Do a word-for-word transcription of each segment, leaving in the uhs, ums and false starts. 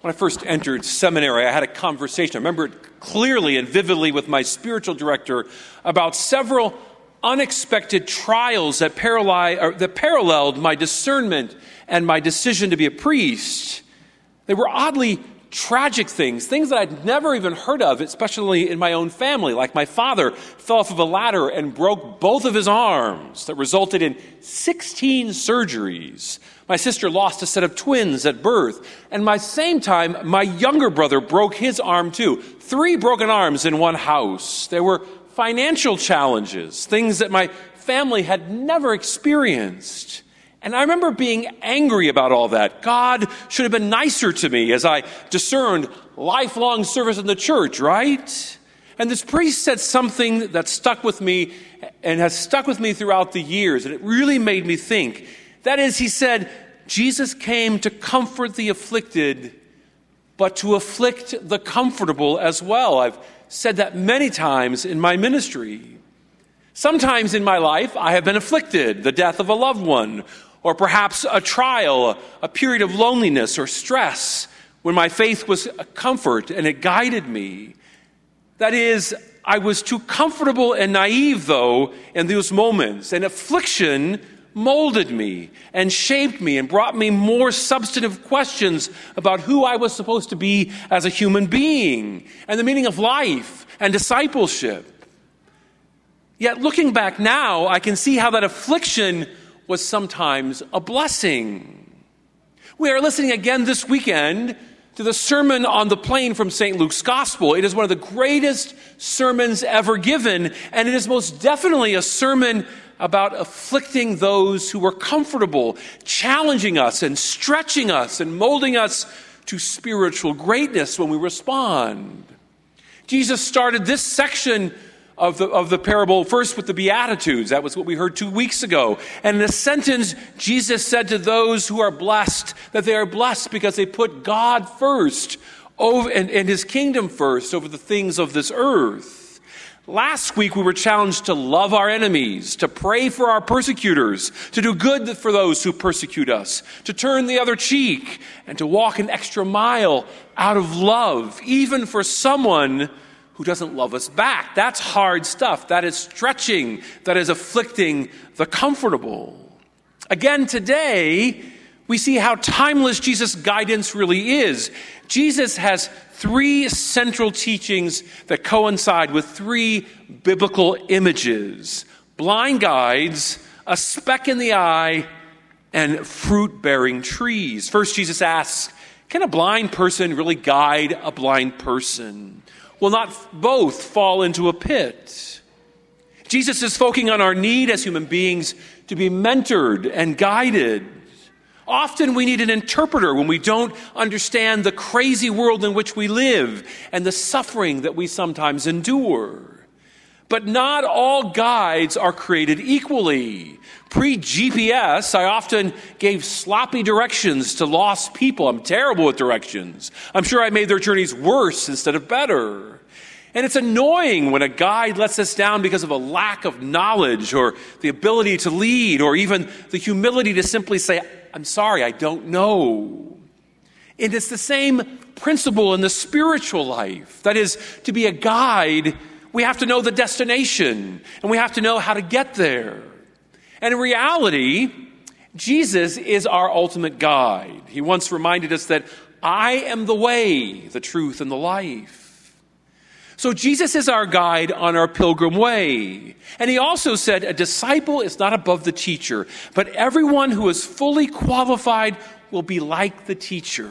When I first entered seminary, I had a conversation. I remember it clearly and vividly with my spiritual director about several unexpected trials that, paraly- or that paralleled my discernment and my decision to be a priest. They were oddly tragic things, things that I'd never even heard of, especially in my own family. Like my father fell off of a ladder and broke both of his arms that resulted in sixteen surgeries. My sister lost a set of twins at birth. And by the same time, my younger brother broke his arm too. Three broken arms in one house. There were financial challenges, things that my family had never experienced. And I remember being angry about all that. God should have been nicer to me as I discerned lifelong service in the church, right? And this priest said something that stuck with me and has stuck with me throughout the years, and it really made me think. That is, he said, Jesus came to comfort the afflicted, but to afflict the comfortable as well. I've said that many times in my ministry. Sometimes in my life, I have been afflicted, the death of a loved one, or perhaps a trial, a period of loneliness or stress, when my faith was a comfort and it guided me. That is, I was too comfortable and naive, though, in those moments, and affliction molded me and shaped me and brought me more substantive questions about who I was supposed to be as a human being and the meaning of life and discipleship. Yet looking back now, I can see how that affliction was sometimes a blessing. We are listening again this weekend to the Sermon on the Plain from Saint Luke's Gospel. It is one of the greatest sermons ever given, and it is most definitely a sermon about afflicting those who were comfortable, challenging us and stretching us and molding us to spiritual greatness when we respond. Jesus started this section of the, of the parable first with the Beatitudes. That was what we heard two weeks ago. And in a sentence, Jesus said to those who are blessed that they are blessed because they put God first over, and, and his kingdom first over the things of this earth. Last week, we were challenged to love our enemies, to pray for our persecutors, to do good for those who persecute us, to turn the other cheek, and to walk an extra mile out of love, even for someone who doesn't love us back. That's hard stuff. That is stretching. That is afflicting the comfortable. Again, today, we see how timeless Jesus' guidance really is. Jesus has three central teachings that coincide with three biblical images: blind guides, a speck in the eye, and fruit-bearing trees. First, Jesus asks, can a blind person really guide a blind person? Will not both fall into a pit? Jesus is focusing on our need as human beings to be mentored and guided. Often we need an interpreter when we don't understand the crazy world in which we live and the suffering that we sometimes endure. But not all guides are created equally. Pre-G P S, I often gave sloppy directions to lost people. I'm terrible at directions. I'm sure I made their journeys worse instead of better. And it's annoying when a guide lets us down because of a lack of knowledge or the ability to lead or even the humility to simply say, I'm sorry, I don't know. And it's the same principle in the spiritual life. That is, to be a guide, we have to know the destination and we have to know how to get there. And in reality, Jesus is our ultimate guide. He once reminded us that I am the way, the truth, and the life. So Jesus is our guide on our pilgrim way. And he also said, a disciple is not above the teacher, but everyone who is fully qualified will be like the teacher.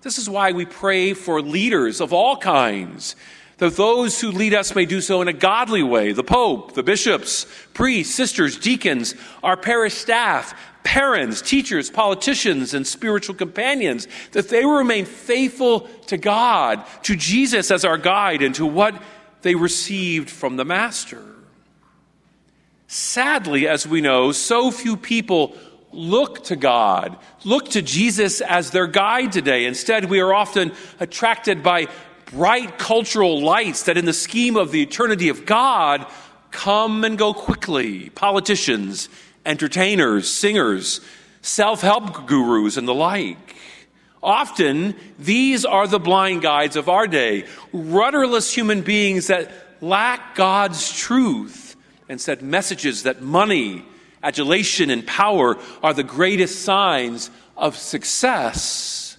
This is why we pray for leaders of all kinds, that those who lead us may do so in a godly way. The Pope, the bishops, priests, sisters, deacons, our parish staff, parents, teachers, politicians, and spiritual companions, that they will remain faithful to God, to Jesus as our guide, and to what they received from the Master. Sadly, as we know, so few people look to God, look to Jesus as their guide today. Instead, we are often attracted by bright cultural lights that in the scheme of the eternity of God come and go quickly. Politicians, entertainers, singers, self-help gurus, and the like. Often, these are the blind guides of our day, rudderless human beings that lack God's truth and set messages that money, adulation, and power are the greatest signs of success.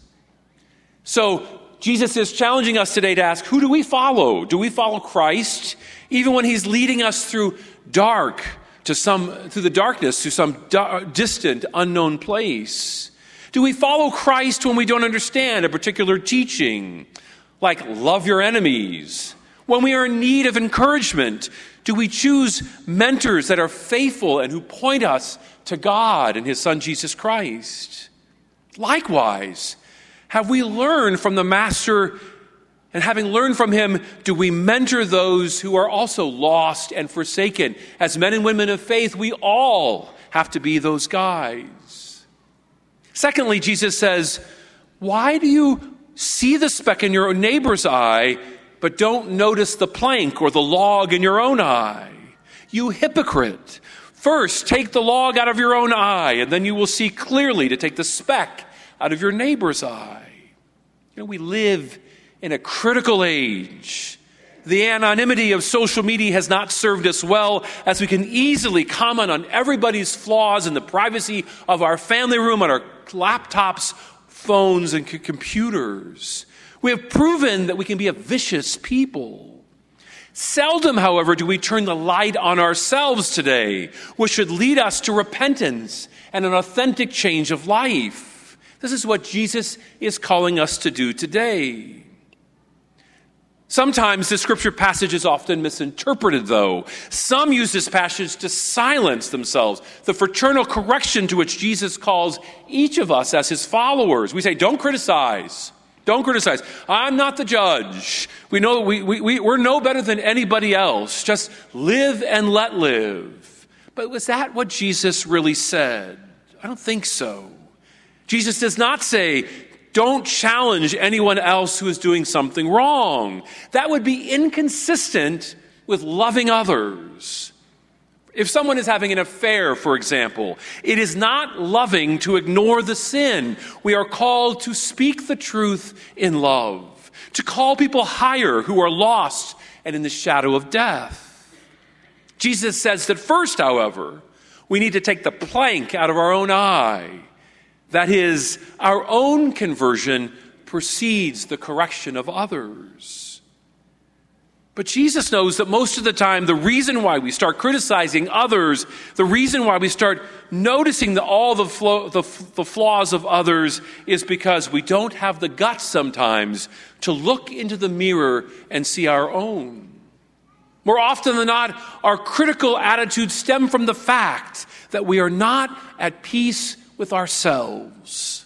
So, Jesus is challenging us today to ask, who do we follow? Do we follow Christ, even when he's leading us through dark, to some through the darkness, to some da- distant, unknown place? Do we follow Christ when we don't understand a particular teaching, like love your enemies? When we are in need of encouragement, do we choose mentors that are faithful and who point us to God and his Son, Jesus Christ? Likewise, have we learned from the Master, and having learned from him, do we mentor those who are also lost and forsaken? As men and women of faith, we all have to be those guides. Secondly, Jesus says, why do you see the speck in your neighbor's eye, but don't notice the plank or the log in your own eye? You hypocrite! First, take the log out of your own eye, and then you will see clearly to take the speck out of your neighbor's eye. You know, we live in a critical age. The anonymity of social media has not served us well, as we can easily comment on everybody's flaws in the privacy of our family room, on our laptops, phones, and c- computers. We have proven that we can be a vicious people. Seldom, however, do we turn the light on ourselves today, which should lead us to repentance and an authentic change of life. This is what Jesus is calling us to do today. Sometimes the scripture passage is often misinterpreted, though. Some use this passage to silence themselves, the fraternal correction to which Jesus calls each of us as his followers. We say, don't criticize. Don't criticize. I'm not the judge. We know we, we, we, we're no better than anybody else. Just live and let live. But was that what Jesus really said? I don't think so. Jesus does not say, don't challenge anyone else who is doing something wrong. That would be inconsistent with loving others. If someone is having an affair, for example, it is not loving to ignore the sin. We are called to speak the truth in love, to call people higher who are lost and in the shadow of death. Jesus says that first, however, we need to take the plank out of our own eye. That is, our own conversion precedes the correction of others. But Jesus knows that most of the time, the reason why we start criticizing others, the reason why we start noticing the, all the, flaw, the, the flaws of others is because we don't have the guts sometimes to look into the mirror and see our own. More often than not, our critical attitudes stem from the fact that we are not at peace with ourselves.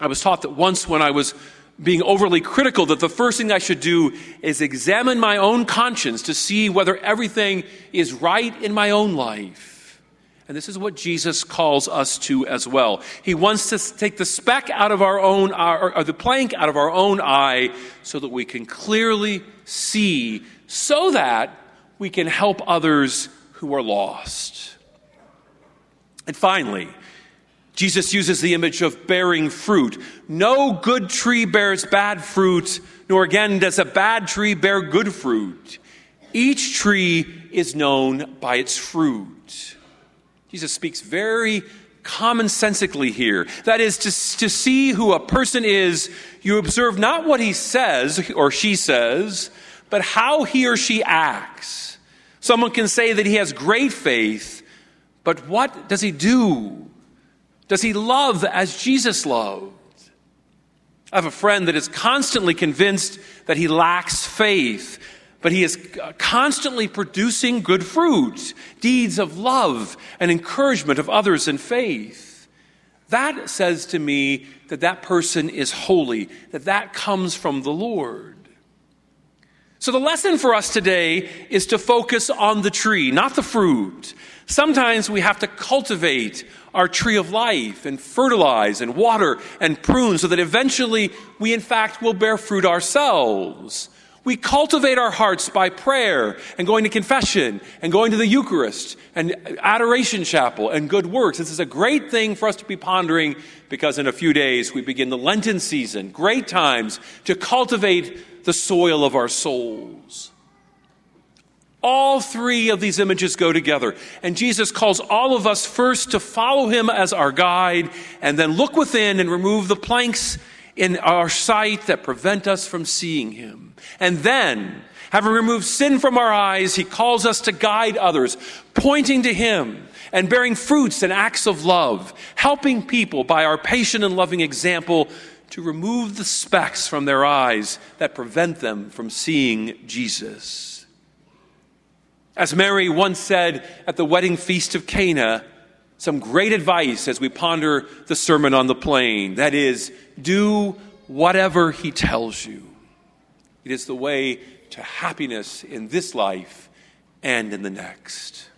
I was taught that once when I was being overly critical that the first thing I should do is examine my own conscience to see whether everything is right in my own life. And this is what Jesus calls us to as well. He wants to take the speck out of our own eye, or the plank out of our own eye, so that we can clearly see, so that we can help others who are lost. And finally, Jesus uses the image of bearing fruit. No good tree bears bad fruit, nor again does a bad tree bear good fruit. Each tree is known by its fruit. Jesus speaks very commonsensically here. That is, to, to see who a person is, you observe not what he says or she says, but how he or she acts. Someone can say that he has great faith, but what does he do? Does he love as Jesus loved? I have a friend that is constantly convinced that he lacks faith, but he is constantly producing good fruit, deeds of love and encouragement of others in faith. That says to me that that person is holy, that that comes from the Lord. So the lesson for us today is to focus on the tree, not the fruit. Sometimes we have to cultivate our tree of life and fertilize and water and prune so that eventually we, in fact, will bear fruit ourselves. We cultivate our hearts by prayer and going to confession and going to the Eucharist and adoration chapel and good works. This is a great thing for us to be pondering because in a few days we begin the Lenten season. Great times to cultivate the soil of our souls. All three of these images go together. And Jesus calls all of us first to follow him as our guide and then look within and remove the planks in our sight that prevent us from seeing him. And then, having removed sin from our eyes, he calls us to guide others, pointing to him and bearing fruits and acts of love, helping people by our patient and loving example to remove the specks from their eyes that prevent them from seeing Jesus. As Mary once said at the wedding feast of Cana, some great advice as we ponder the Sermon on the Plain. That is, do whatever he tells you. It is the way to happiness in this life and in the next.